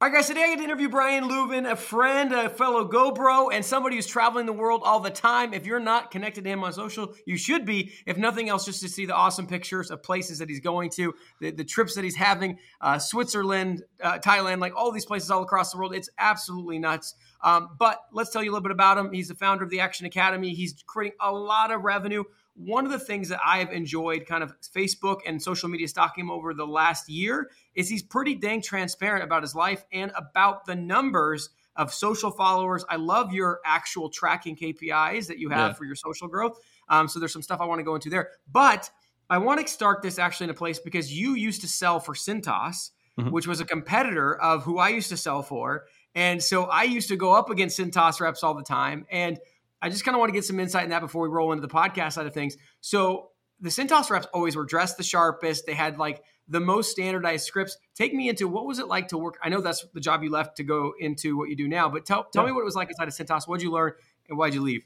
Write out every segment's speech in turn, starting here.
All right, guys, today I get to interview Brian Luebben, a friend, a fellow GoPro, and somebody who's traveling the world all the time. If you're not connected to him on social, you should be, if nothing else, just to see the awesome pictures of places that he's going to, the trips that he's having, Switzerland, Thailand, like all these places all across the world. It's absolutely nuts. But let's tell you a little bit about him. He's the founder of the Action Academy. He's creating a lot of revenue. One of the things that I've enjoyed kind of Facebook and social media stalking him over the last year is he's pretty dang transparent about his life and about the numbers of social followers. I love your actual tracking KPIs that you have for your social growth. So there's some stuff I want to go into there. But I want to start this actually in a place because you used to sell for Cintas, which was a competitor of who I used to sell for. And so I used to go up against Cintas reps all the time. And I just kind of want to get some insight in that before we roll into the podcast side of things. So the Cintas reps always were dressed the sharpest. They had like the most standardized scripts. Take me into what was it like to work? I know that's the job you left to go into what you do now, but tell me what it was like inside of Cintas. What'd you learn and why'd you leave?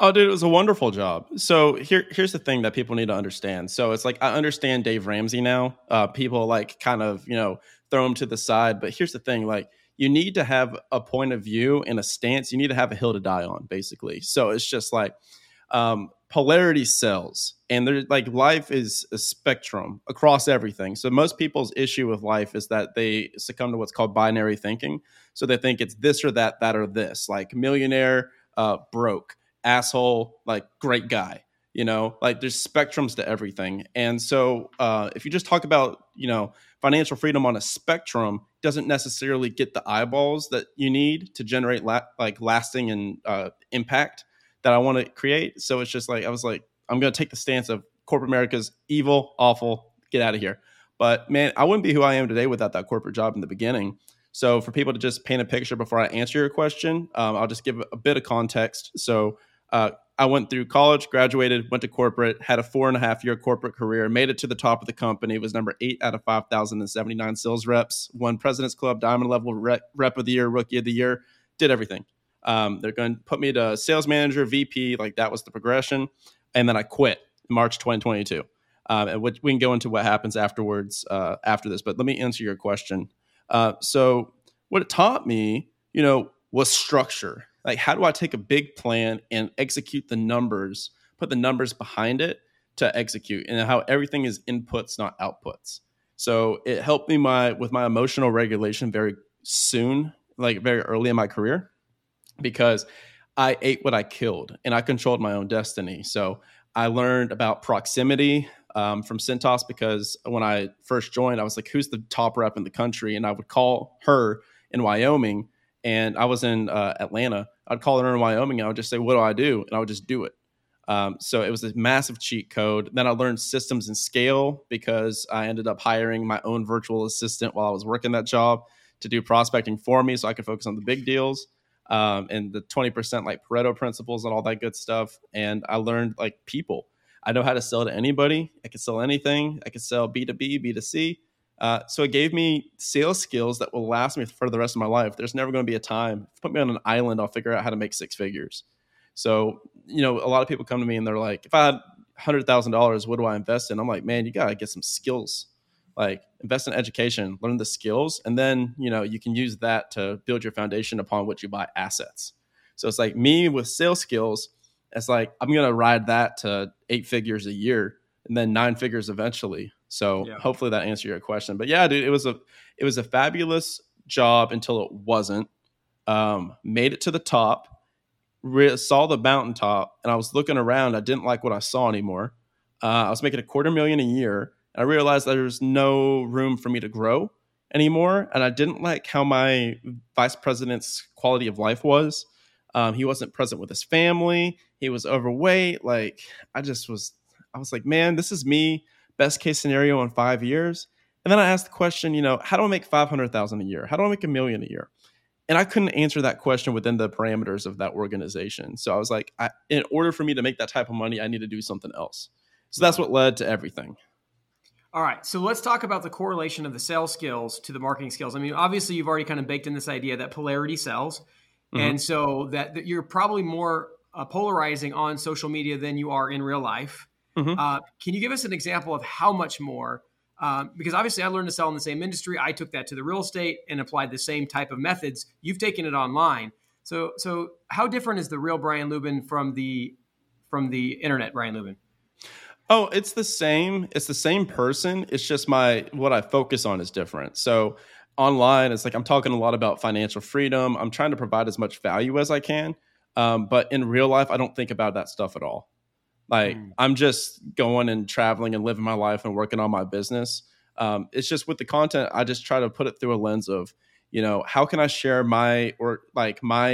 Oh, dude, it was a wonderful job. So here's the thing that people need to understand. So it's like, I understand Dave Ramsey now. People like kind of, you know, throw him to the side, but here's the thing. Like, you need to have a point of view and a stance. You need to have a hill to die on, basically. So it's just like polarity sells. And there's like life is a spectrum across everything. So most people's issue with life is that they succumb to what's called binary thinking. So they think it's this or that, that or this, like millionaire, broke, asshole, like great guy. You know, like there's spectrums to everything. And so if you just talk about, you know, financial freedom on a spectrum, doesn't necessarily get the eyeballs that you need to generate lasting and impact that I want to create. So it's just like, I was like, I'm going to take the stance of corporate America's evil, awful, get out of here. But man, I wouldn't be who I am today without that corporate job in the beginning. So for people to just paint a picture before I answer your question, I'll just give a bit of context. So I went through college, graduated, went to corporate, had a 4.5-year corporate career, made it to the top of the company, was number 8 out of 5,079 sales reps, won President's Club, Diamond Level Rep of the Year, Rookie of the Year, did everything. They're going to put me to sales manager, VP, like that was the progression. And then I quit in March 2022. And we can go into what happens afterwards after this, but let me answer your question. So what it taught me, you know, was structure. Like, how do I take a big plan and execute the numbers, put the numbers behind it to execute, and how everything is inputs, not outputs. So it helped me with my emotional regulation very soon, like very early in my career, because I ate what I killed and I controlled my own destiny. So I learned about proximity from Cintas, because when I first joined, I was like, who's the top rep in the country? And I would call her in Wyoming. And I was in Atlanta. I'd call her in Wyoming. I would just say, what do I do? And I would just do it. So it was a massive cheat code. Then I learned systems and scale, because I ended up hiring my own virtual assistant while I was working that job to do prospecting for me so I could focus on the big deals and the 20% like Pareto principles and all that good stuff. And I learned like people. I know how to sell to anybody. I could sell anything. I could sell B2B, B2C. So it gave me sales skills that will last me for the rest of my life. There's never going to be a time. If you put me on an island, I'll figure out how to make 6 figures. So, you know, a lot of people come to me and they're like, if I had $100,000, what do I invest in? I'm like, man, you got to get some skills, like invest in education, learn the skills. And then, you know, you can use that to build your foundation upon which you buy assets. So it's like me with sales skills. It's like, I'm going to ride that to 8 figures a year and then 9 figures eventually. So hopefully that answered your question. But yeah, dude, it was a fabulous job until it wasn't. Made it to the top, saw the mountaintop, and I was looking around. I didn't like what I saw anymore. I was making $250,000 a year, and I realized that there was no room for me to grow anymore. And I didn't like how my vice president's quality of life was. He wasn't present with his family. He was overweight. Like I was like, man, this is me. Best case scenario in 5 years. And then I asked the question, you know, how do I make $500,000 a year? How do I make $1 million a year? And I couldn't answer that question within the parameters of that organization. So I was like, in order for me to make that type of money, I need to do something else. So that's what led to everything. All right. So let's talk about the correlation of the sales skills to the marketing skills. I mean, obviously you've already kind of baked in this idea that polarity sells. Mm-hmm. And so that you're probably more polarizing on social media than you are in real life. Can you give us an example of how much more Because obviously I learned to sell in the same industry. I took that to the real estate and applied the same type of methods. You've taken it online. So how different is the real Brian Luebben from the internet Brian Luebben? Oh, it's the same. It's the same person. It's just what I focus on is different. So online, it's like I'm talking a lot about financial freedom. I'm trying to provide as much value as I can. But in real life, I don't think about that stuff at all. Like I'm just going and traveling and living my life and working on my business. It's just with the content, I just try to put it through a lens of, how can I share my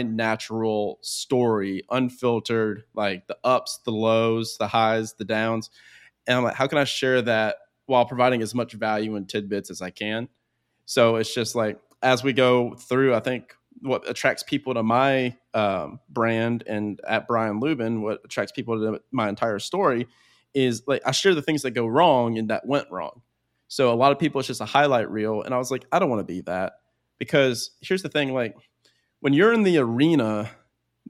natural story, unfiltered, like the ups, the lows, the highs, the downs. And I'm like, how can I share that while providing as much value and tidbits as I can? So it's just like, as we go through, I think what attracts people to my brand and at Brian Luebben, what attracts people to my entire story is like, I share the things that go wrong and that went wrong. So a lot of people, it's just a highlight reel. And I was like, I don't want to be that, because here's the thing. Like when you're in the arena,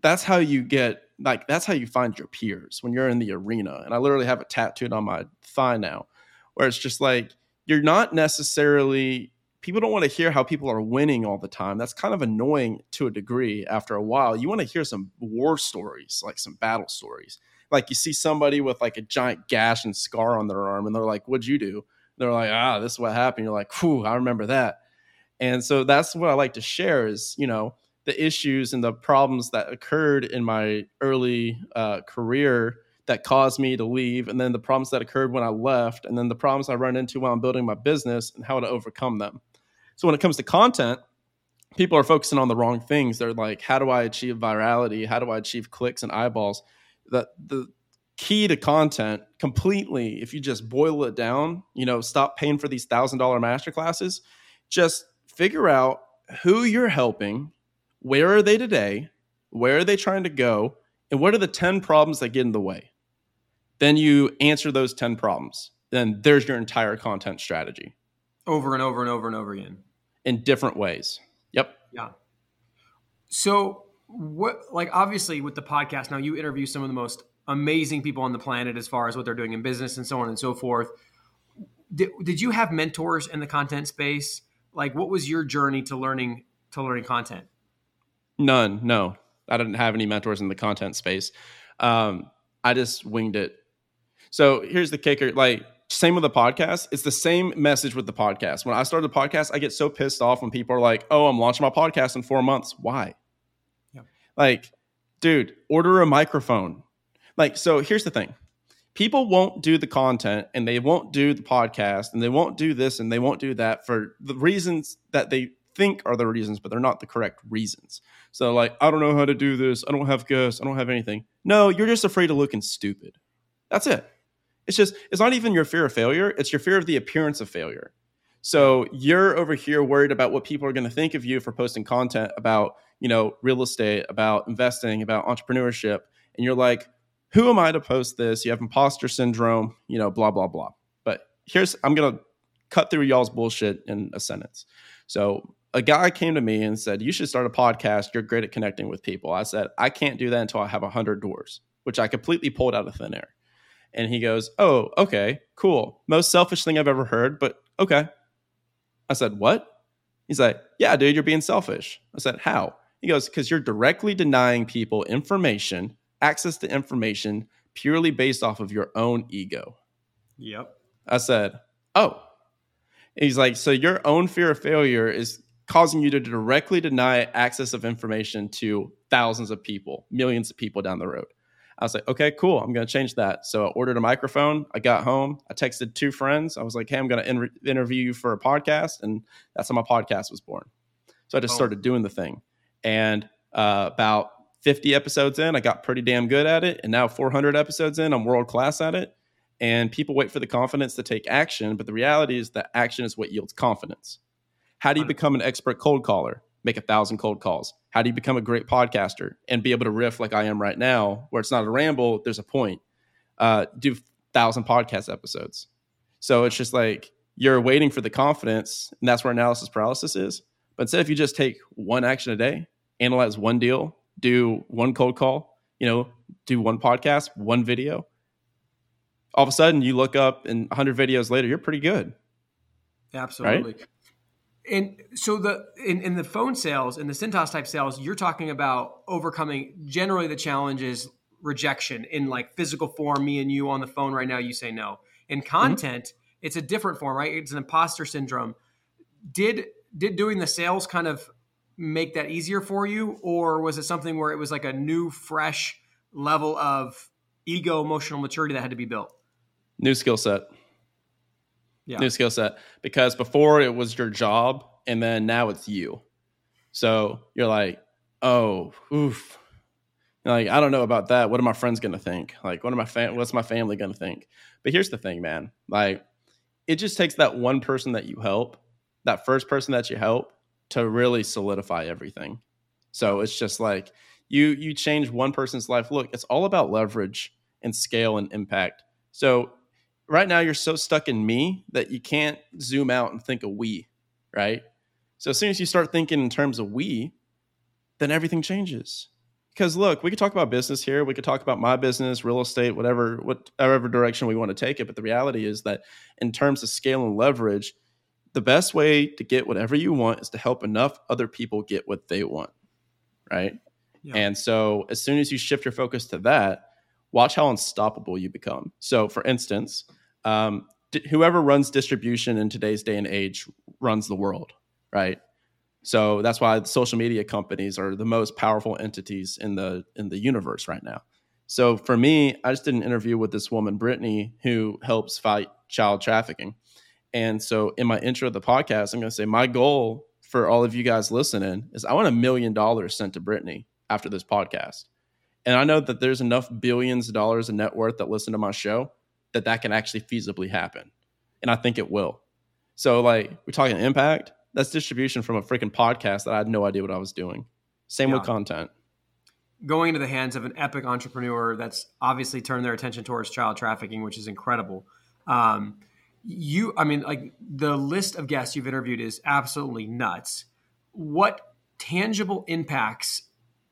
that's how you get, like, that's how you find your peers, when you're in the arena. And I literally have it tattooed on my thigh now, where it's just like, you're not necessarily, people don't want to hear how people are winning all the time. That's kind of annoying to a degree after a while. You want to hear some war stories, like some battle stories. Like you see somebody with like a giant gash and scar on their arm and they're like, what'd you do? And they're like, this is what happened. You're like, whew, I remember that. And so that's what I like to share is, the issues and the problems that occurred in my early career that caused me to leave. And then the problems that occurred when I left, and then the problems I run into while I'm building my business and how to overcome them. So when it comes to content, people are focusing on the wrong things. They're like, how do I achieve virality? How do I achieve clicks and eyeballs? The key to content completely, if you just boil it down, stop paying for these $1,000 masterclasses, just figure out who you're helping, where are they today, where are they trying to go, and what are the 10 problems that get in the way? Then you answer those 10 problems. Then there's your entire content strategy. Over and over and over and over again. In different ways. Yep. Yeah. So obviously with the podcast now, you interview some of the most amazing people on the planet as far as what they're doing in business and so on and so forth. Did you have mentors in the content space? Like what was your journey to learning content? None. No, I didn't have any mentors in the content space. I just winged it. So here's the kicker. Same with the podcast. It's the same message with the podcast. When I started the podcast, I get so pissed off when people are like, oh, I'm launching my podcast in 4 months. Why? Yeah. Dude, order a microphone. So here's the thing. People won't do the content and they won't do the podcast and they won't do this and they won't do that for the reasons that they think are the reasons, but they're not the correct reasons. So I don't know how to do this. I don't have guests. I don't have anything. No, you're just afraid of looking stupid. That's it. It's not even your fear of failure. It's your fear of the appearance of failure. So you're over here worried about what people are going to think of you for posting content about, real estate, about investing, about entrepreneurship. And you're like, who am I to post this? You have imposter syndrome, blah, blah, blah. But I'm going to cut through y'all's bullshit in a sentence. So a guy came to me and said, you should start a podcast. You're great at connecting with people. I said, I can't do that until I have 100 doors, which I completely pulled out of thin air. And he goes, oh, okay, cool. Most selfish thing I've ever heard, but okay. I said, what? He's like, yeah, dude, you're being selfish. I said, how? He goes, because you're directly denying people information, access to information, purely based off of your own ego. Yep. I said, oh. And he's like, so your own fear of failure is causing you to directly deny access of information to thousands of people, millions of people down the road. I was like, okay, cool. I'm going to change that. So I ordered a microphone. I got home. I texted 2 friends. I was like, hey, I'm going to interview you for a podcast. And that's how my podcast was born. So I just started doing the thing. And about 50 episodes in, I got pretty damn good at it. And now 400 episodes in, I'm world class at it. And people wait for the confidence to take action. But the reality is that action is what yields confidence. How do you become an expert cold caller? Make 1,000 cold calls. How do you become a great podcaster and be able to riff like I am right now, where it's not a ramble, there's a point? Do 1,000 podcast episodes. So it's just like you're waiting for the confidence, and that's where analysis paralysis is. But instead, if you just take one action a day, analyze one deal, do one cold call, do one podcast, one video, all of a sudden you look up and 100 videos later, you're pretty good. Absolutely. Right? And so the in the phone sales and the Cintas type sales, you're talking about overcoming generally the challenge is rejection in like physical form. Me and you on the phone right now, you say no. In content, it's a different form, right? It's an imposter syndrome. Did doing the sales kind of make that easier for you, or was it something where it was like a new, fresh level of ego, emotional maturity that had to be built? New skill set. Yeah. New skill set, because before it was your job and then now it's you. So you're like, oh, oof. Like, I don't know about that. What are my friends going to think? Like, what are my what's my family going to think? But here's the thing, man. Like, it just takes that one person that you help, that first person that you help, to really solidify everything. So it's just like you change one person's life. Look, it's all about leverage and scale and impact. So right now you're so stuck in me that you can't zoom out and think of we, right? So as soon as you start thinking in terms of we, then everything changes. Because look, we could talk about business here. We could talk about my business, real estate, whatever direction we want to take it. But the reality is that in terms of scale and leverage, the best way to get whatever you want is to help enough other people get what they want, right? Yeah. And so as soon as you shift your focus to that, watch how unstoppable you become. So for instance, whoever runs distribution in today's day and age runs the world, right? So that's why social media companies are the most powerful entities in the universe right now. So for me, I just did an interview with this woman, Brittany, who helps fight child trafficking. And so in my intro of the podcast, I'm going to say my goal for all of you guys listening is I want $1 million sent to Brittany after this podcast. And I know that there's enough billions of dollars in net worth that listen to my show that can actually feasibly happen. And I think it will. So like, we're talking impact. That's distribution from a freaking podcast that I had no idea what I was doing. Same with content. Going into the hands of an epic entrepreneur that's obviously turned their attention towards child trafficking, which is incredible. The list of guests you've interviewed is absolutely nuts. What tangible impacts,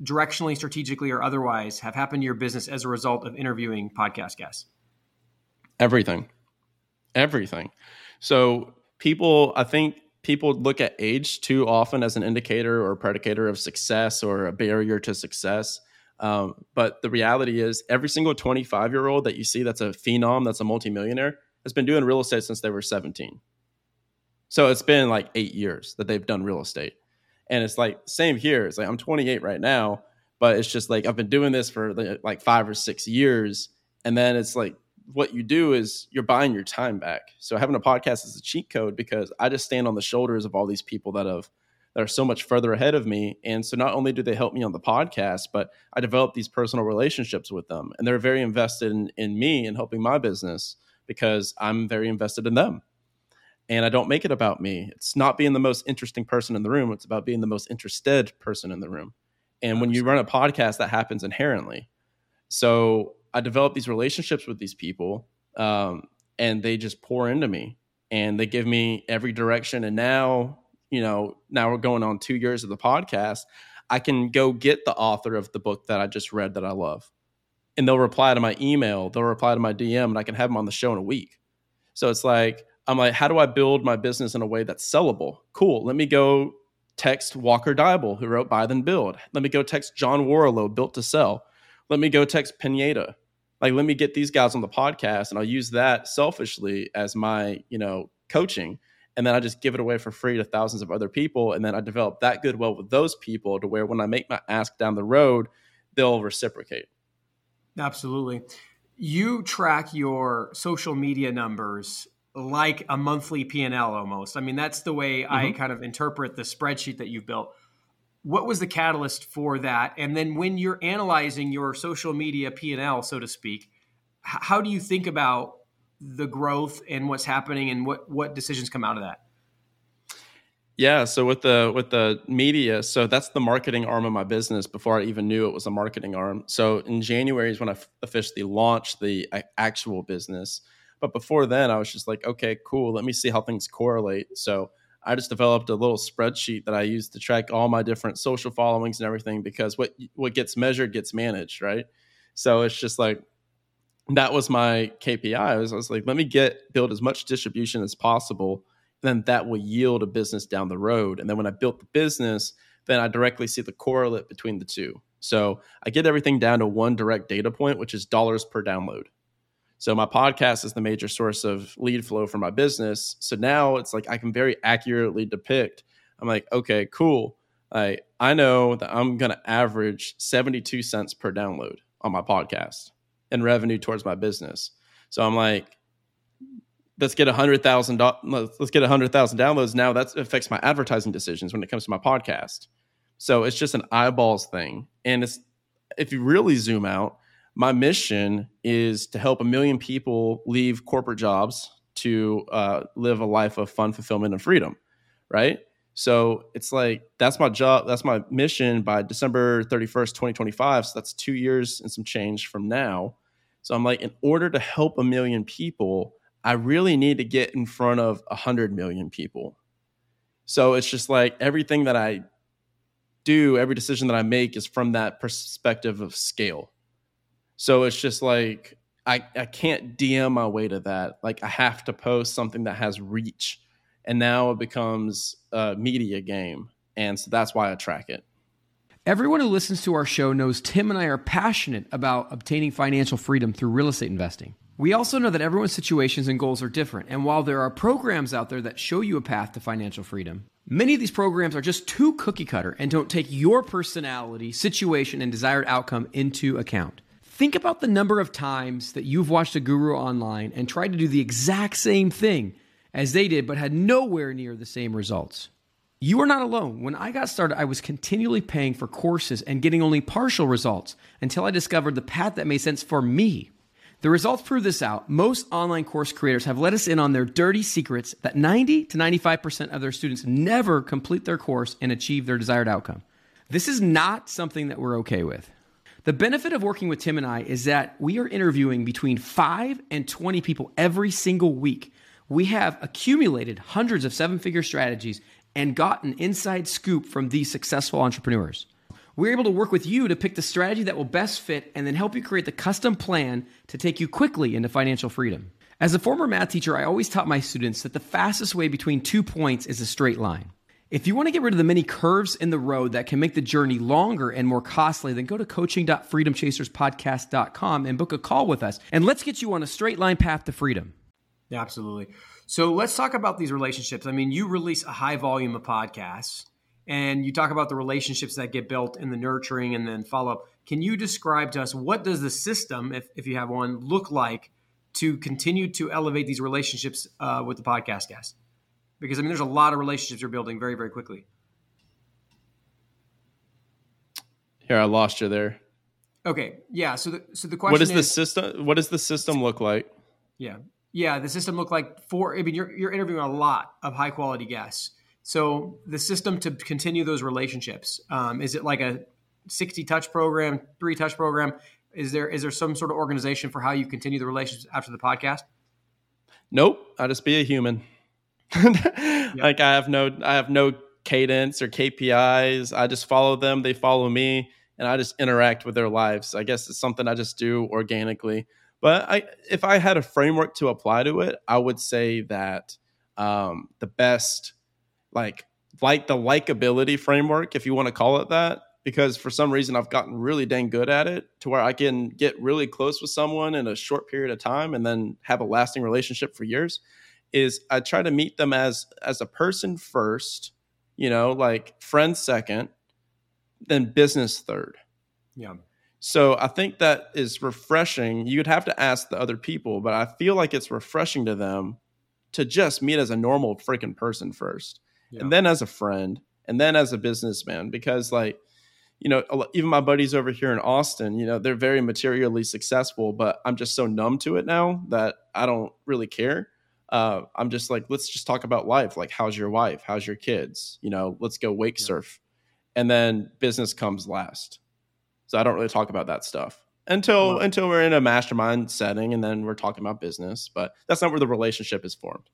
directionally, strategically, or otherwise, have happened to your business as a result of interviewing podcast guests? Everything. So people look at age too often as an indicator or a predicator of success or a barrier to success. But the reality is every single 25-year-old that you see that's a phenom, that's a multimillionaire, has been doing real estate since they were 17. So it's been like 8 years that they've done real estate. And it's like, same here. It's like, I'm 28 right now, but it's just like, I've been doing this for like 5 or 6 years. And then it's like, what you do is you're buying your time back. So having a podcast is a cheat code because I just stand on the shoulders of all these people that are so much further ahead of me. And so not only do they help me on the podcast, but I develop these personal relationships with them. And they're very invested in me and helping my business because I'm very invested in them. And I don't make it about me. It's not being the most interesting person in the room. It's about being the most interested person in the room. And when you run a podcast, that happens inherently. So I develop these relationships with these people and they just pour into me and they give me every direction. And now we're going on 2 years of the podcast. I can go get the author of the book that I just read that I love. And they'll reply to my email. They'll reply to my DM and I can have them on the show in a week. So it's like, I'm like, how do I build my business in a way that's sellable? Cool. Let me go text Walker Diable, who wrote Buy Then Build. Let me go text John Warlow, Built to Sell. Let me go text Pineda. Like, let me get these guys on the podcast and I'll use that selfishly as my, coaching. And then I just give it away for free to thousands of other people. And then I develop that goodwill with those people to where when I make my ask down the road, they'll reciprocate. Absolutely. You track your social media numbers like a monthly P&L almost. I mean, that's the way I kind of interpret the spreadsheet that you've built. What was the catalyst for that? And then when you're analyzing your social media P&L, so to speak, how do you think about the growth and what's happening and what decisions come out of that? Yeah. So with the media, so that's the marketing arm of my business before I even knew it was a marketing arm. So in January is when I officially launched the actual business. But before then I was just like, okay, cool. Let me see how things correlate. So I just developed a little spreadsheet that I use to track all my different social followings and everything, because what gets measured gets managed. Right. So it's just like, that was my KPI. I was like, let me build as much distribution as possible then that will yield a business down the road. And then when I built the business, then I directly see the correlate between the two. So I get everything down to one direct data point, which is dollars per download. So my podcast is the major source of lead flow for my business. So now it's like I can very accurately depict. I'm like, okay, cool. I know that I'm going to average 72 cents per download on my podcast and revenue towards my business. So I'm like, let's get 100,000. Let's get 100,000 downloads. Now that affects my advertising decisions when it comes to my podcast. So it's just an eyeballs thing. And it's, if you really zoom out, my mission is to help 1 million people leave corporate jobs to live a life of fun, fulfillment, and freedom. Right? So it's like, that's my job. That's my mission by December 31st, 2025. So that's 2 years and some change from now. So I'm like, in order to help 1 million people, I really need to get in front of 100 million people. So it's just like everything that I do, every decision that I make is from that perspective of scale. So it's just like, I can't DM my way to that. Like I have to post something that has reach. And now it becomes a media game. And so that's why I track it. Everyone who listens to our show knows Tim and I are passionate about obtaining financial freedom through real estate investing. We also know that everyone's situations and goals are different. And while there are programs out there that show you a path to financial freedom, many of these programs are just too cookie cutter and don't take your personality, situation, and desired outcome into account. Think about the number of times that you've watched a guru online and tried to do the exact same thing as they did, but had nowhere near the same results. You are not alone. When I got started, I was continually paying for courses and getting only partial results until I discovered the path that made sense for me. The results prove this out. Most online course creators have let us in on their dirty secrets that 90 to 95% of their students never complete their course and achieve their desired outcome. This is not something that we're okay with. The benefit of working with Tim and I is that we are interviewing between 5 and 20 people every single week. We have accumulated hundreds of seven-figure strategies and gotten inside scoop from these successful entrepreneurs. We're able to work with you to pick the strategy that will best fit and then help you create the custom plan to take you quickly into financial freedom. As a former math teacher, I always taught my students that the fastest way between 2 points is a straight line. If you want to get rid of the many curves in the road that can make the journey longer and more costly, then go to coaching.freedomchaserspodcast.com and book a call with us, and let's get you on a straight line path to freedom. Yeah, absolutely. So let's talk about these relationships. I mean, you release a high volume of podcasts, and you talk about the relationships that get built and the nurturing and then follow up. Can you describe to us what does the system, if you have one, look like to continue to elevate these relationships with the podcast guests? Because I mean, there's a lot of relationships you're building very, very quickly. Here, I lost you there. Okay, yeah. So the question is, what does the system look like? Yeah, yeah. The system look like you're interviewing a lot of high quality guests. So the system to continue those relationships, is it like a 60-touch program, 3-touch program? Is there some sort of organization for how you continue the relationships after the podcast? Nope. I'll just be a human. Yep. Like I have no cadence or KPIs. I just follow them. They follow me, and I just interact with their lives. I guess it's something I just do organically. But if I had a framework to apply to it, I would say that the best, like the likability framework, if you want to call it that, because for some reason I've gotten really dang good at it to where I can get really close with someone in a short period of time and then have a lasting relationship for years, is I try to meet them as a person first, like friend second, then business third. Yeah. So I think that is refreshing. You'd have to ask the other people, but I feel like it's refreshing to them to just meet as a normal freaking person first. Yeah. And then as a friend, and then as a businessman, because even my buddies over here in Austin, they're very materially successful, but I'm just so numb to it now that I don't really care. I'm just like, let's just talk about life. Like, how's your wife? How's your kids? Let's go wake surf. And then business comes last. So I don't really talk about that stuff until we're in a mastermind setting, and then we're talking about business, but that's not where the relationship is formed.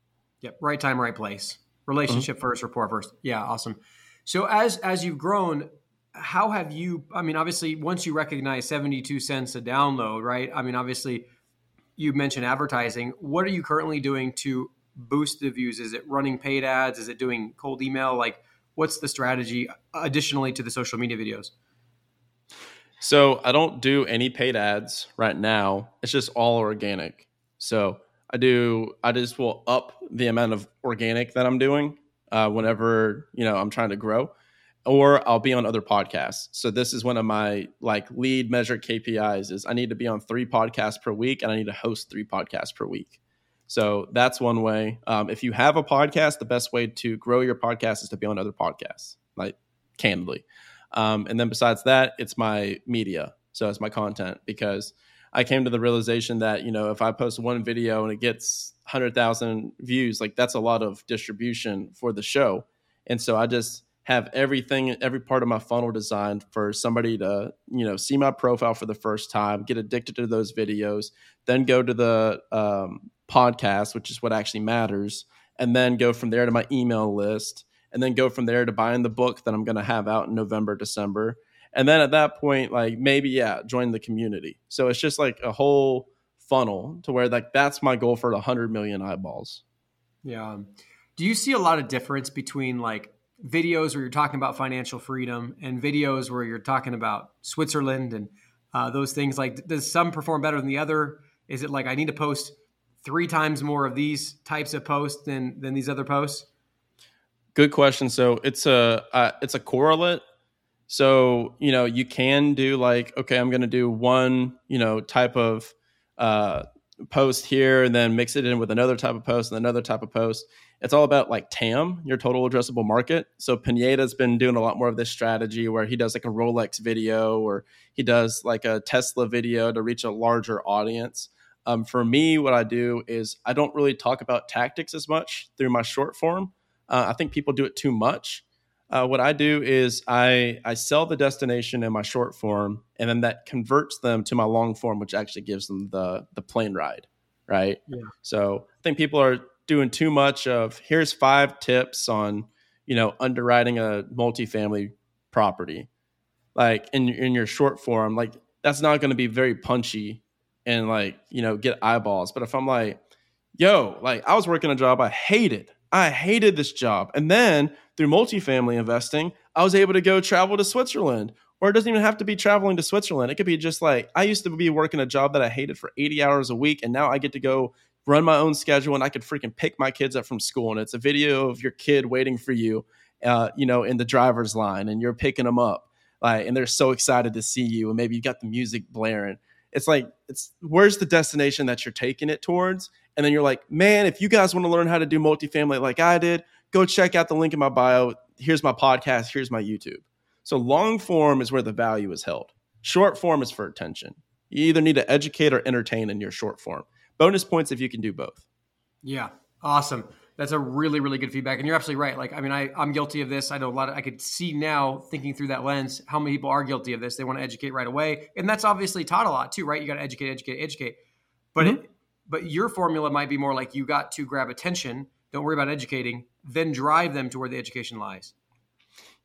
Yep. Right time, right place. Relationship first, rapport first. Yeah, awesome. So as you've grown, how have you, I mean, obviously once you recognize 72 cents a download, right? I mean, obviously you mentioned advertising. What are you currently doing to boost the views? Is it running paid ads? Is it doing cold email? Like, what's the strategy additionally to the social media videos? So I don't do any paid ads right now. It's just all organic. So I just will up the amount of organic that I'm doing whenever, I'm trying to grow, or I'll be on other podcasts. So this is one of my lead measure KPIs is I need to be on 3 podcasts per week and I need to host 3 podcasts per week. So that's one way. If you have a podcast, the best way to grow your podcast is to be on other podcasts, candidly. And then besides that, it's my media. So it's my content, because I came to the realization that, if I post one video and it gets 100,000 views, that's a lot of distribution for the show. And so I just have every part of my funnel designed for somebody to, see my profile for the first time, get addicted to those videos, then go to the podcast, which is what actually matters, and then go from there to my email list, and then go from there to buying the book that I'm going to have out in November, December. And then at that point, join the community. So it's just a whole funnel to where that's my goal for 100 million eyeballs. Yeah. Do you see a lot of difference between videos where you're talking about financial freedom and videos where you're talking about Switzerland and those things? Does some perform better than the other? Is it I need to post 3 times more of these types of posts than these other posts? Good question. So it's a correlate. So, you can do I'm going to do one, type of post here and then mix it in with another type of post and another type of post. It's all about TAM, your total addressable market. So Pineda's been doing a lot more of this strategy where he does a Rolex video, or he does a Tesla video to reach a larger audience. For me, what I do is I don't really talk about tactics as much through my short form. I think people do it too much. What I do is I sell the destination in my short form, and then that converts them to my long form, which actually gives them the plane ride, right? Yeah. So I think people are doing too much of here's 5 tips on underwriting a multifamily property. In your short form, that's not going to be very punchy and get eyeballs. But if I'm I was working a job I hated. I hated this job. And then through multifamily investing, I was able to go travel to Switzerland. Or it doesn't even have to be traveling to Switzerland. It could be just I used to be working a job that I hated for 80 hours a week. And now I get to go run my own schedule, and I could freaking pick my kids up from school. And it's a video of your kid waiting for you, in the driver's line, and you're picking them up. And they're so excited to see you. And maybe you got the music blaring. It's where's the destination that you're taking it towards? And then you're man, if you guys want to learn how to do multifamily like I did, go check out the link in my bio. Here's my podcast. Here's my YouTube. So long form is where the value is held. Short form is for attention. You either need to educate or entertain in your short form. Bonus points if you can do both. Yeah. Awesome. That's a really, really good feedback. And you're absolutely right. I'm guilty of this. I know I could see now, thinking through that lens, how many people are guilty of this. They want to educate right away. And that's obviously taught a lot too, right? You got to educate. But mm-hmm. But your formula might be more you got to grab attention, don't worry about educating, then drive them to where the education lies.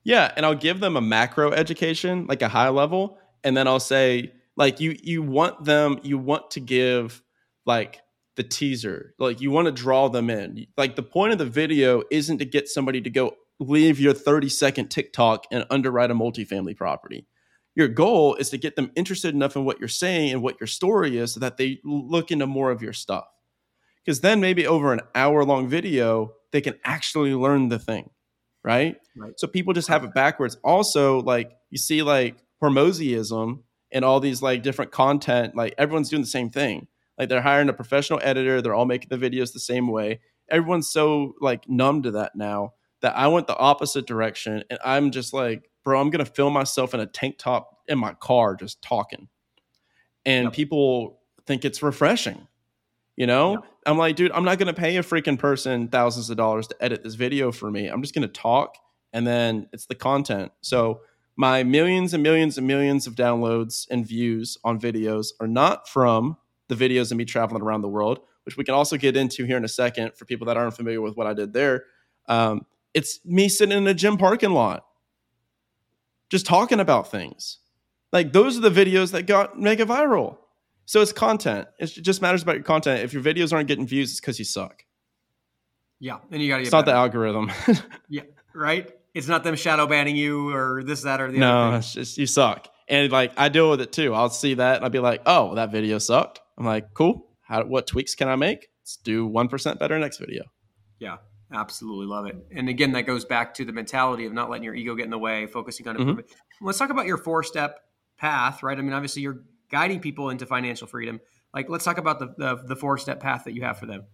Yeah. And I'll give them a macro education, a high level. And then I'll say, you want to give the teaser, you want to draw them in. The point of the video isn't to get somebody to go leave your 30-second TikTok and underwrite a multifamily property. Your goal is to get them interested enough in what you're saying and what your story is so that they look into more of your stuff. Because then maybe over an hour-long video, they can actually learn the thing, right? So people just have it backwards. Also, you see Hormozyism and all these different content, everyone's doing the same thing. They're hiring a professional editor. They're all making the videos the same way. Everyone's so numb to that now that I went the opposite direction. And I'm just bro, I'm going to film myself in a tank top in my car just talking. And people think it's refreshing. Yep. I'm dude, I'm not going to pay a freaking person thousands of dollars to edit this video for me. I'm just going to talk. And then it's the content. So my millions and millions and millions of downloads and views on videos are not from the videos of me traveling around the world, which we can also get into here in a second for people that aren't familiar with what I did there. It's me sitting in a gym parking lot, just talking about things. Those are the videos that got mega viral. So it's content. It just matters about your content. If your videos aren't getting views, it's because you suck. Yeah, and you got to get it's better. Not the algorithm. Yeah, right? It's not them shadow banning you or this, that, or the other thing. No, it's just you suck. And like I deal with it too. I'll see that and I'll be like, oh, that video sucked. I'm like, cool. What tweaks can I make? Let's do 1% better next video. Yeah, absolutely love it. And again, that goes back to the mentality of not letting your ego get in the way, focusing on improvement. Mm-hmm. Let's talk about your 4-step path, right? I mean, obviously you're guiding people into financial freedom. Like, let's talk about the 4-step path that you have for them.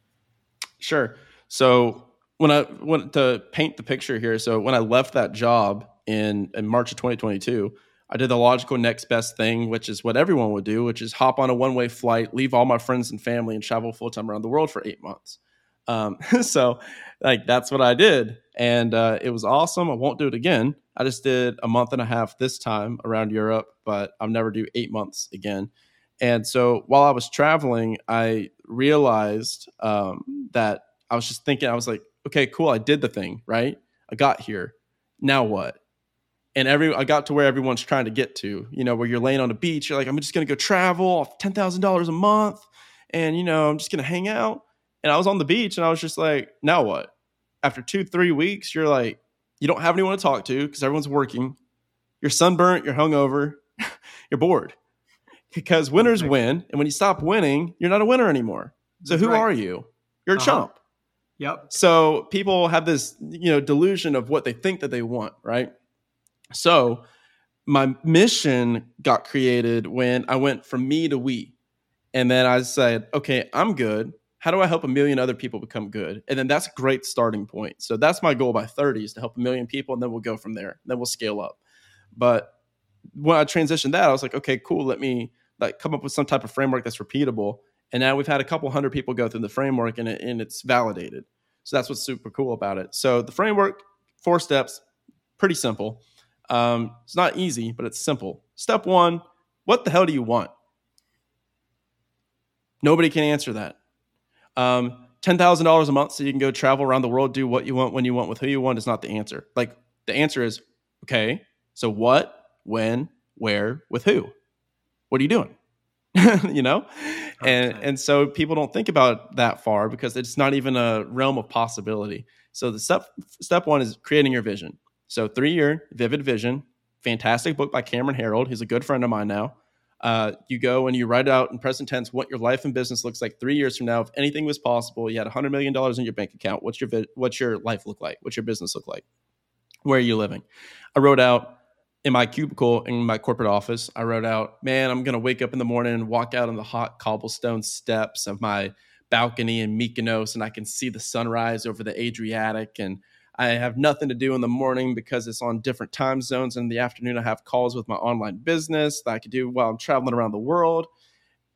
Sure. So when I want to paint the picture here, so when I left that job in March of 2022, I did the logical next best thing, which is what everyone would do, which is hop on a one-way flight, leave all my friends and family, and travel full-time around the world for 8 months. So like that's what I did. And it was awesome. I won't do it again. I just did a month and a half this time around Europe, but I'll never do 8 months again. And so while I was traveling, I realized that I was just thinking, I was like, okay, cool. I did the thing, right? I got here. Now what? And I got to where everyone's trying to get to, you know, where you're laying on a beach. You're like, I'm just going to go travel off $10,000 a month. And, you know, I'm just going to hang out. And I was on the beach and I was just like, now what? After 2-3 weeks, you're like, you don't have anyone to talk to because everyone's working. You're sunburnt. You're hungover. You're bored. Because winners win. And when you stop winning, you're not a winner anymore. So that's who right. are you? You're a chump. Yep. So people have this, you know, delusion of what they think that they want, right? So my mission got created when I went from me to we. And then I said, okay, I'm good. How do I help 1 million other people become good? And then that's a great starting point. So that's my goal by 30 is to help 1 million people. And then we'll go from there. Then we'll scale up. But when I transitioned that, I was like, okay, cool. Let me like come up with some type of framework that's repeatable. And now we've had a couple hundred people go through the framework and it's validated. So that's what's super cool about it. So the framework, 4 steps, pretty simple. It's not easy, but it's simple. Step 1, what the hell do you want? Nobody can answer that. $10,000 a month so you can go travel around the world, do what you want, when you want, with who you want is not the answer. Like the answer is, okay, so what, when, where, with who? What are you doing? You know? And so people don't think about that far because it's not even a realm of possibility. So the step 1 is creating your vision. So 3-year Vivid Vision, fantastic book by Cameron Harold. He's a good friend of mine now. You go and you write out in present tense what your life and business looks like 3 years from now. If anything was possible, you had $100 million in your bank account. What's your life look like? What's your business look like? Where are you living? I wrote out in my cubicle in my corporate office, I wrote out, man, I'm going to wake up in the morning and walk out on the hot cobblestone steps of my balcony in Mykonos, and I can see the sunrise over the Adriatic. And I have nothing to do in the morning because it's on different time zones. In the afternoon, I have calls with my online business that I could do while I'm traveling around the world.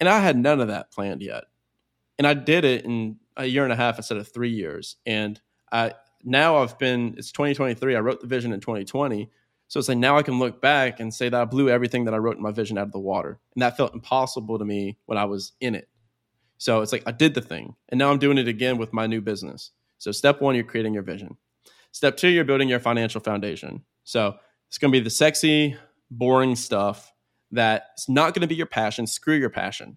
And I had none of that planned yet. And I did it in 1.5 years instead of 3 years. And it's 2023. I wrote the vision in 2020. So it's like now I can look back and say that I blew everything that I wrote in my vision out of the water. And that felt impossible to me when I was in it. So it's like I did the thing. And now I'm doing it again with my new business. So step 1, you're creating your vision. Step 2, you're building your financial foundation. So it's going to be the sexy, boring stuff that's not going to be your passion. Screw your passion.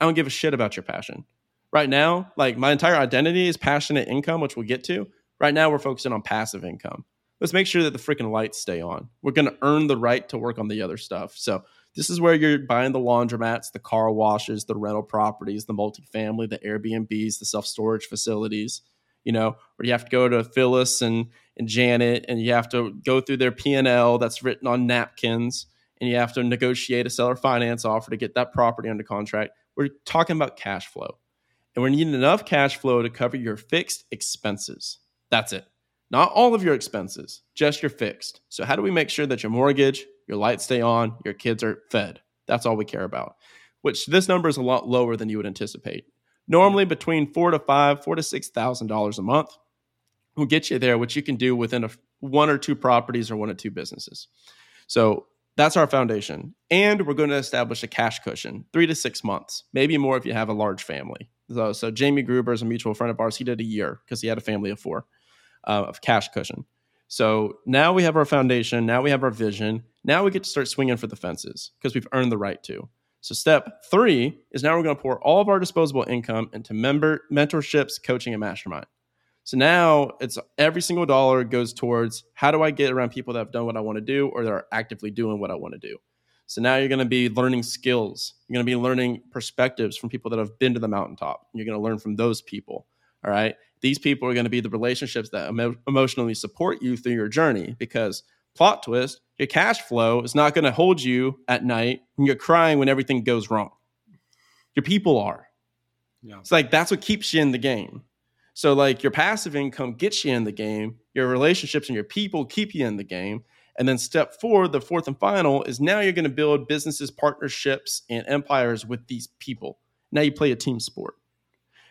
I don't give a shit about your passion. Right now, like my entire identity is passionate income, which we'll get to. Right now, we're focusing on passive income. Let's make sure that the freaking lights stay on. We're going to earn the right to work on the other stuff. So this is where you're buying the laundromats, the car washes, the rental properties, the multifamily, the Airbnbs, the self-storage facilities, you know, where you have to go to Phyllis and Janet and you have to go through their P&L that's written on napkins and you have to negotiate a seller finance offer to get that property under contract. We're talking about cash flow. And we're needing enough cash flow to cover your fixed expenses. That's it. Not all of your expenses, just your fixed. So how do we make sure that your mortgage, your lights stay on, your kids are fed? That's all we care about, which this number is a lot lower than you would anticipate. Normally between $4,000 to $6,000 a month will get you there, which you can do within one or two properties or one or two businesses. So that's our foundation. And we're going to establish a cash cushion, 3 to 6 months, maybe more if you have a large family. So Jamie Gruber is a mutual friend of ours. He did a year because he had a family of 4. Of cash cushion. So now we have our foundation. Now we have our vision. Now we get to start swinging for the fences because we've earned the right to. So step 3 is now we're going to pour all of our disposable income into memberships, coaching, and mastermind. So now it's every single dollar goes towards how do I get around people that have done what I want to do or that are actively doing what I want to do. So now you're going to be learning skills. You're going to be learning perspectives from people that have been to the mountaintop. You're going to learn from those people. All right. These people are going to be the relationships that emotionally support you through your journey, because plot twist, your cash flow is not going to hold you at night when you're crying when everything goes wrong. Your people are. Yeah. It's like, that's what keeps you in the game. So like your passive income gets you in the game. Your relationships and your people keep you in the game. And then step four, the fourth and final, is now you're going to build businesses, partnerships, and empires with these people. Now you play a team sport.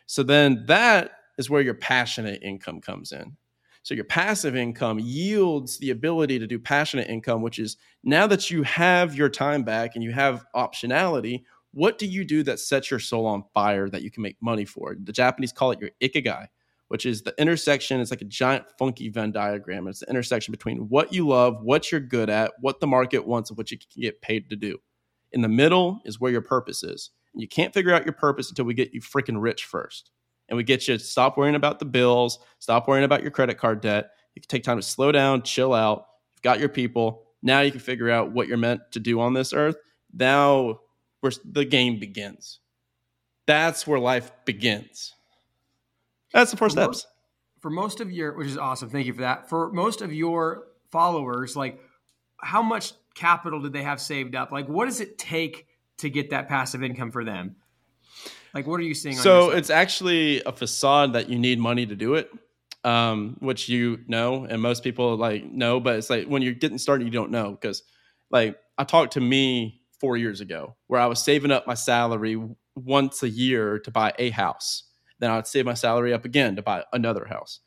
So then that is where your passionate income comes in. So your passive income yields the ability to do passionate income, which is now that you have your time back and you have optionality, what do you do that sets your soul on fire that you can make money for? The Japanese call it your ikigai, which is the intersection. It's like a giant funky Venn diagram. It's the intersection between what you love, what you're good at, what the market wants, and what you can get paid to do. In the middle is where your purpose is. And you can't figure out your purpose until we get you freaking rich first. And we get you to stop worrying about the bills, stop worrying about your credit card debt. You can take time to slow down, chill out. You've got your people. Now you can figure out what you're meant to do on this earth. Now the game begins. That's where life begins. That's the four steps. For most of your, which is awesome. Thank you for that. For most of your followers, like how much capital did they have saved up? Like what does it take to get that passive income for them? Like, what are you seeing? So it's actually a facade that you need money to do it, which you know, and most people like know, but it's like when you're getting started, you don't know. Because like I talked to me 4 years ago where I was saving up my salary once a year to buy a house. Then I would save my salary up again to buy another house.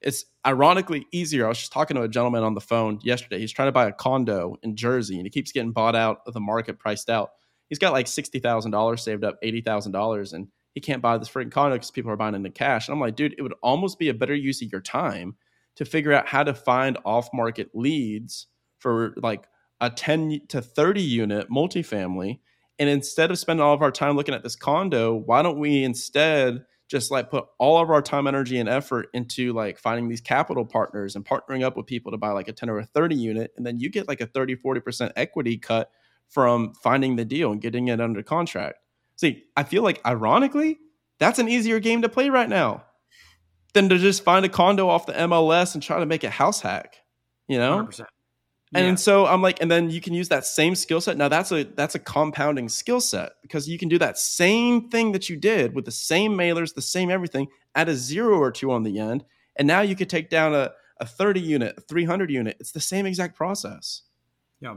It's ironically easier. I was just talking to a gentleman on the phone yesterday. He's trying to buy a condo in Jersey and he keeps getting bought out of the market, priced out. He's got like $60,000 saved up, $80,000, and he can't buy this freaking condo because people are buying it in cash. And I'm like, dude, it would almost be a better use of your time to figure out how to find off-market leads for like a 10 to 30 unit multifamily. And instead of spending all of our time looking at this condo, why don't we instead just like put all of our time, energy, and effort into like finding these capital partners and partnering up with people to buy like a 10 or a 30 unit. And then you get like a 30, 40% equity cut from finding the deal and getting it under contract. See, I feel like ironically, that's an easier game to play right now than to just find a condo off the MLS and try to make a house hack, you know? 100%. Yeah. And so I'm like, and then you can use that same skill set. Now that's a compounding skill set because you can do that same thing that you did with the same mailers, the same everything at a 0 or 2 on the end. And now you could take down a 30 unit, a 300 unit. It's the same exact process. Yeah.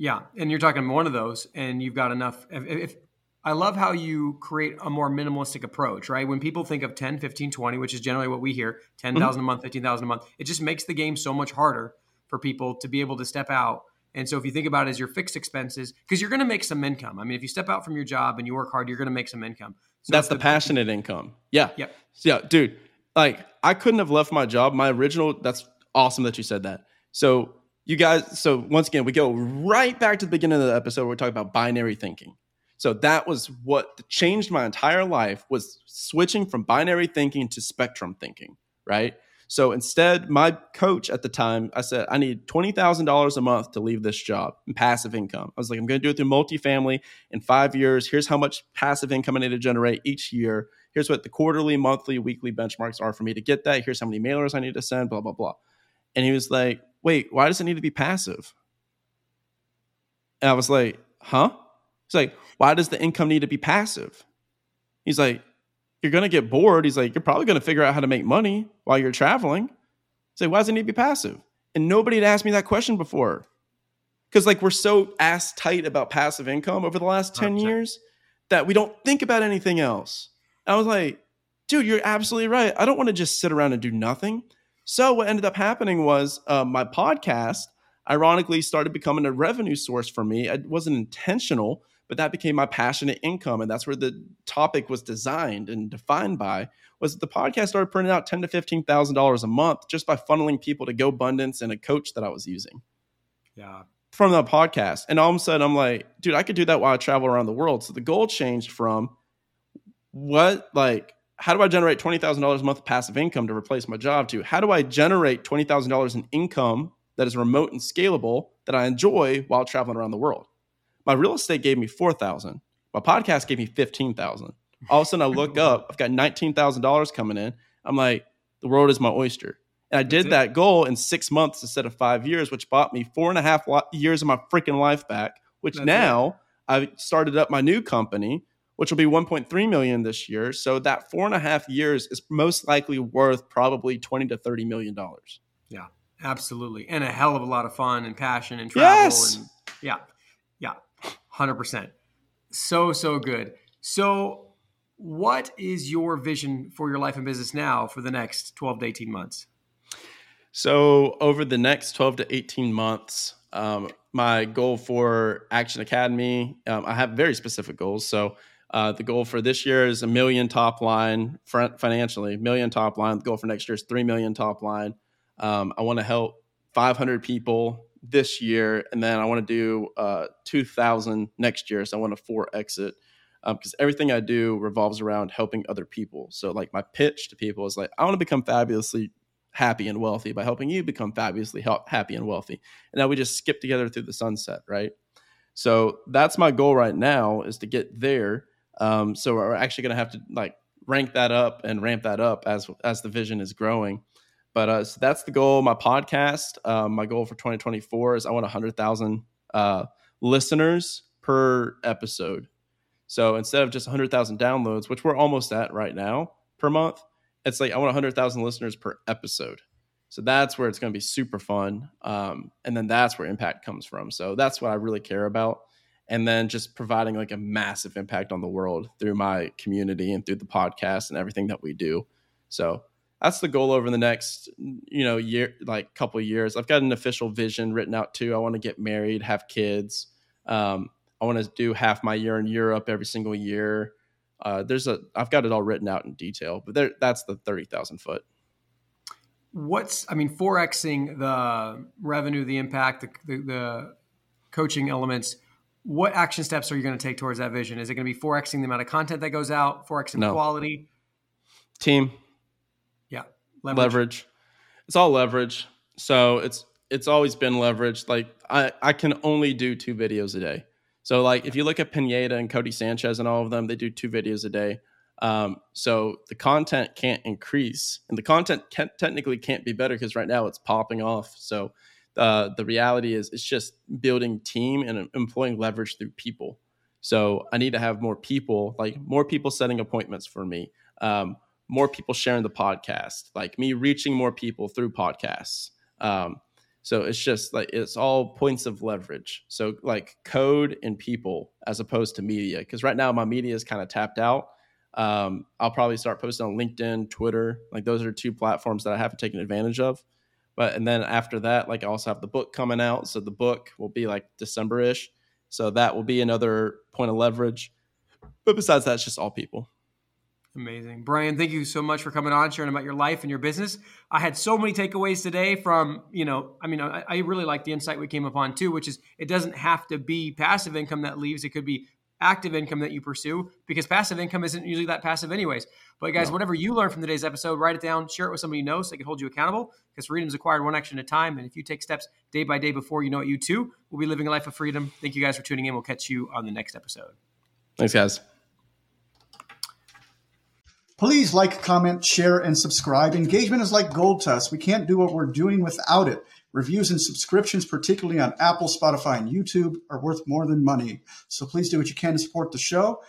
Yeah. And you're talking one of those and you've got enough. If I love how you create a more minimalistic approach, right? When people think of 10, 15, 20, which is generally what we hear, 10,000 a month, 15,000 a month, it just makes the game so much harder for people to be able to step out. And so if you think about it as your fixed expenses, because you're going to make some income. I mean, if you step out from your job and you work hard, you're going to make some income. So that's the passionate income. Yeah. Yeah. Yeah. Dude, like I couldn't have left my job. My original, that's awesome that you said that. So you guys, so once again, we go right back to the beginning of the episode where we talk about binary thinking. So that was what changed my entire life was switching from binary thinking to spectrum thinking, right? So instead, my coach at the time, I said, I need $20,000 a month to leave this job in passive income. I was like, I'm going to do it through multifamily in 5 years. Here's how much passive income I need to generate each year. Here's what the quarterly, monthly, weekly benchmarks are for me to get that. Here's how many mailers I need to send, blah, blah, blah. And he was like, wait, why does it need to be passive? And I was like, huh? He's like, why does the income need to be passive? He's like, you're going to get bored. He's like, you're probably going to figure out how to make money while you're traveling. He's like, why does it need to be passive? And nobody had asked me that question before. Because like we're so ass tight about passive income over the last 10 years that we don't think about anything else. And I was like, dude, you're absolutely right. I don't want to just sit around and do nothing. So what ended up happening was my podcast, ironically, started becoming a revenue source for me. It wasn't intentional, but that became my passionate income. And that's where the topic was designed and defined by, was that the podcast started printing out $10,000 to $15,000 a month just by funneling people to GoBundance and a coach that I was using from the podcast. And all of a sudden, I'm like, dude, I could do that while I travel around the world. So the goal changed from what, like, how do I generate $20,000 a month of passive income to replace my job to? How do I generate $20,000 in income that is remote and scalable that I enjoy while traveling around the world? My real estate gave me $4,000. My podcast gave me $15,000. All of a sudden I look up, I've got $19,000 coming in. I'm like, the world is my oyster. And I did that goal in 6 months instead of 5 years, which bought me 4.5 years of my freaking life back, which I've started up my new company, which will be 1.3 million this year. So that 4.5 years is most likely worth probably $20 to $30 million. Yeah, absolutely. And a hell of a lot of fun and passion and travel. Yes. And yeah, 100%. So good. So what is your vision for your life and business now for the next 12 to 18 months? So over the next 12 to 18 months, my goal for Action Academy, I have very specific goals. So the goal for this year is $1 million top line financially, $1 million top line. The goal for next year is $3 million top line. I want to help 500 people this year, and then I want to do 2,000 next year. So I want to 4X it. Because everything I do revolves around helping other people. So like my pitch to people is like, I want to become fabulously happy and wealthy by helping you become fabulously happy and wealthy. And now we just skip together through the sunset, right? So that's my goal right now, is to get there. So we're actually going to have to like rank that up and ramp that up as the vision is growing. But so that's the goal. My podcast, my goal for 2024 is I want 100,000 listeners per episode. So instead of just 100,000 downloads, which we're almost at right now per month, it's like I want 100,000 listeners per episode. So that's where it's going to be super fun. And then that's where impact comes from. So that's what I really care about. And then just providing like a massive impact on the world through my community and through the podcast and everything that we do. So that's the goal over the next, year, like couple of years. I've got an official vision written out too. I want to get married, have kids. I want to do half my year in Europe every single year. I've got it all written out in detail, but that's the 30,000 foot. 4Xing the revenue, the impact, the coaching elements. What action steps are you going to take towards that vision? Is it going to be 4Xing the amount of content that goes out, 4Xing quality? Team. Yeah. Leverage. It's all leverage. So it's always been leveraged. Like I can only do 2 videos a day. So like if you look at Pineda and Cody Sanchez and all of them, they do 2 videos a day. So the content can't increase, and the content technically can't be better because right now it's popping off. So the reality is it's just building team and employing leverage through people. So I need to have more people, like more people setting appointments for me, more people sharing the podcast, like me reaching more people through podcasts. So it's just like, it's all points of leverage. So like code and people as opposed to media. Cause right now my media is kind of tapped out. I'll probably start posting on LinkedIn, Twitter. Like those are 2 platforms that I haven't taken advantage of. But, and then after that, like I also have the book coming out. So the book will be like December-ish. So that will be another point of leverage. But besides that, it's just all people. Amazing. Brian, thank you so much for coming on, sharing about your life and your business. I had so many takeaways today from, I really like the insight we came upon too, which is it doesn't have to be passive income that leaves. It could be active income that you pursue, because passive income isn't usually that passive anyways. But guys, whatever you learn from today's episode, write it down, share it with somebody you know so they can hold you accountable, because freedom's acquired one action at a time. And if you take steps day by day before you know it, you too will be living a life of freedom. Thank you guys for tuning in. We'll catch you on the next episode. Thanks, guys. Please like, comment, share, and subscribe. Engagement is like gold to us. We can't do what we're doing without it. Reviews and subscriptions, particularly on Apple, Spotify, and YouTube, are worth more than money. So please do what you can to support the show.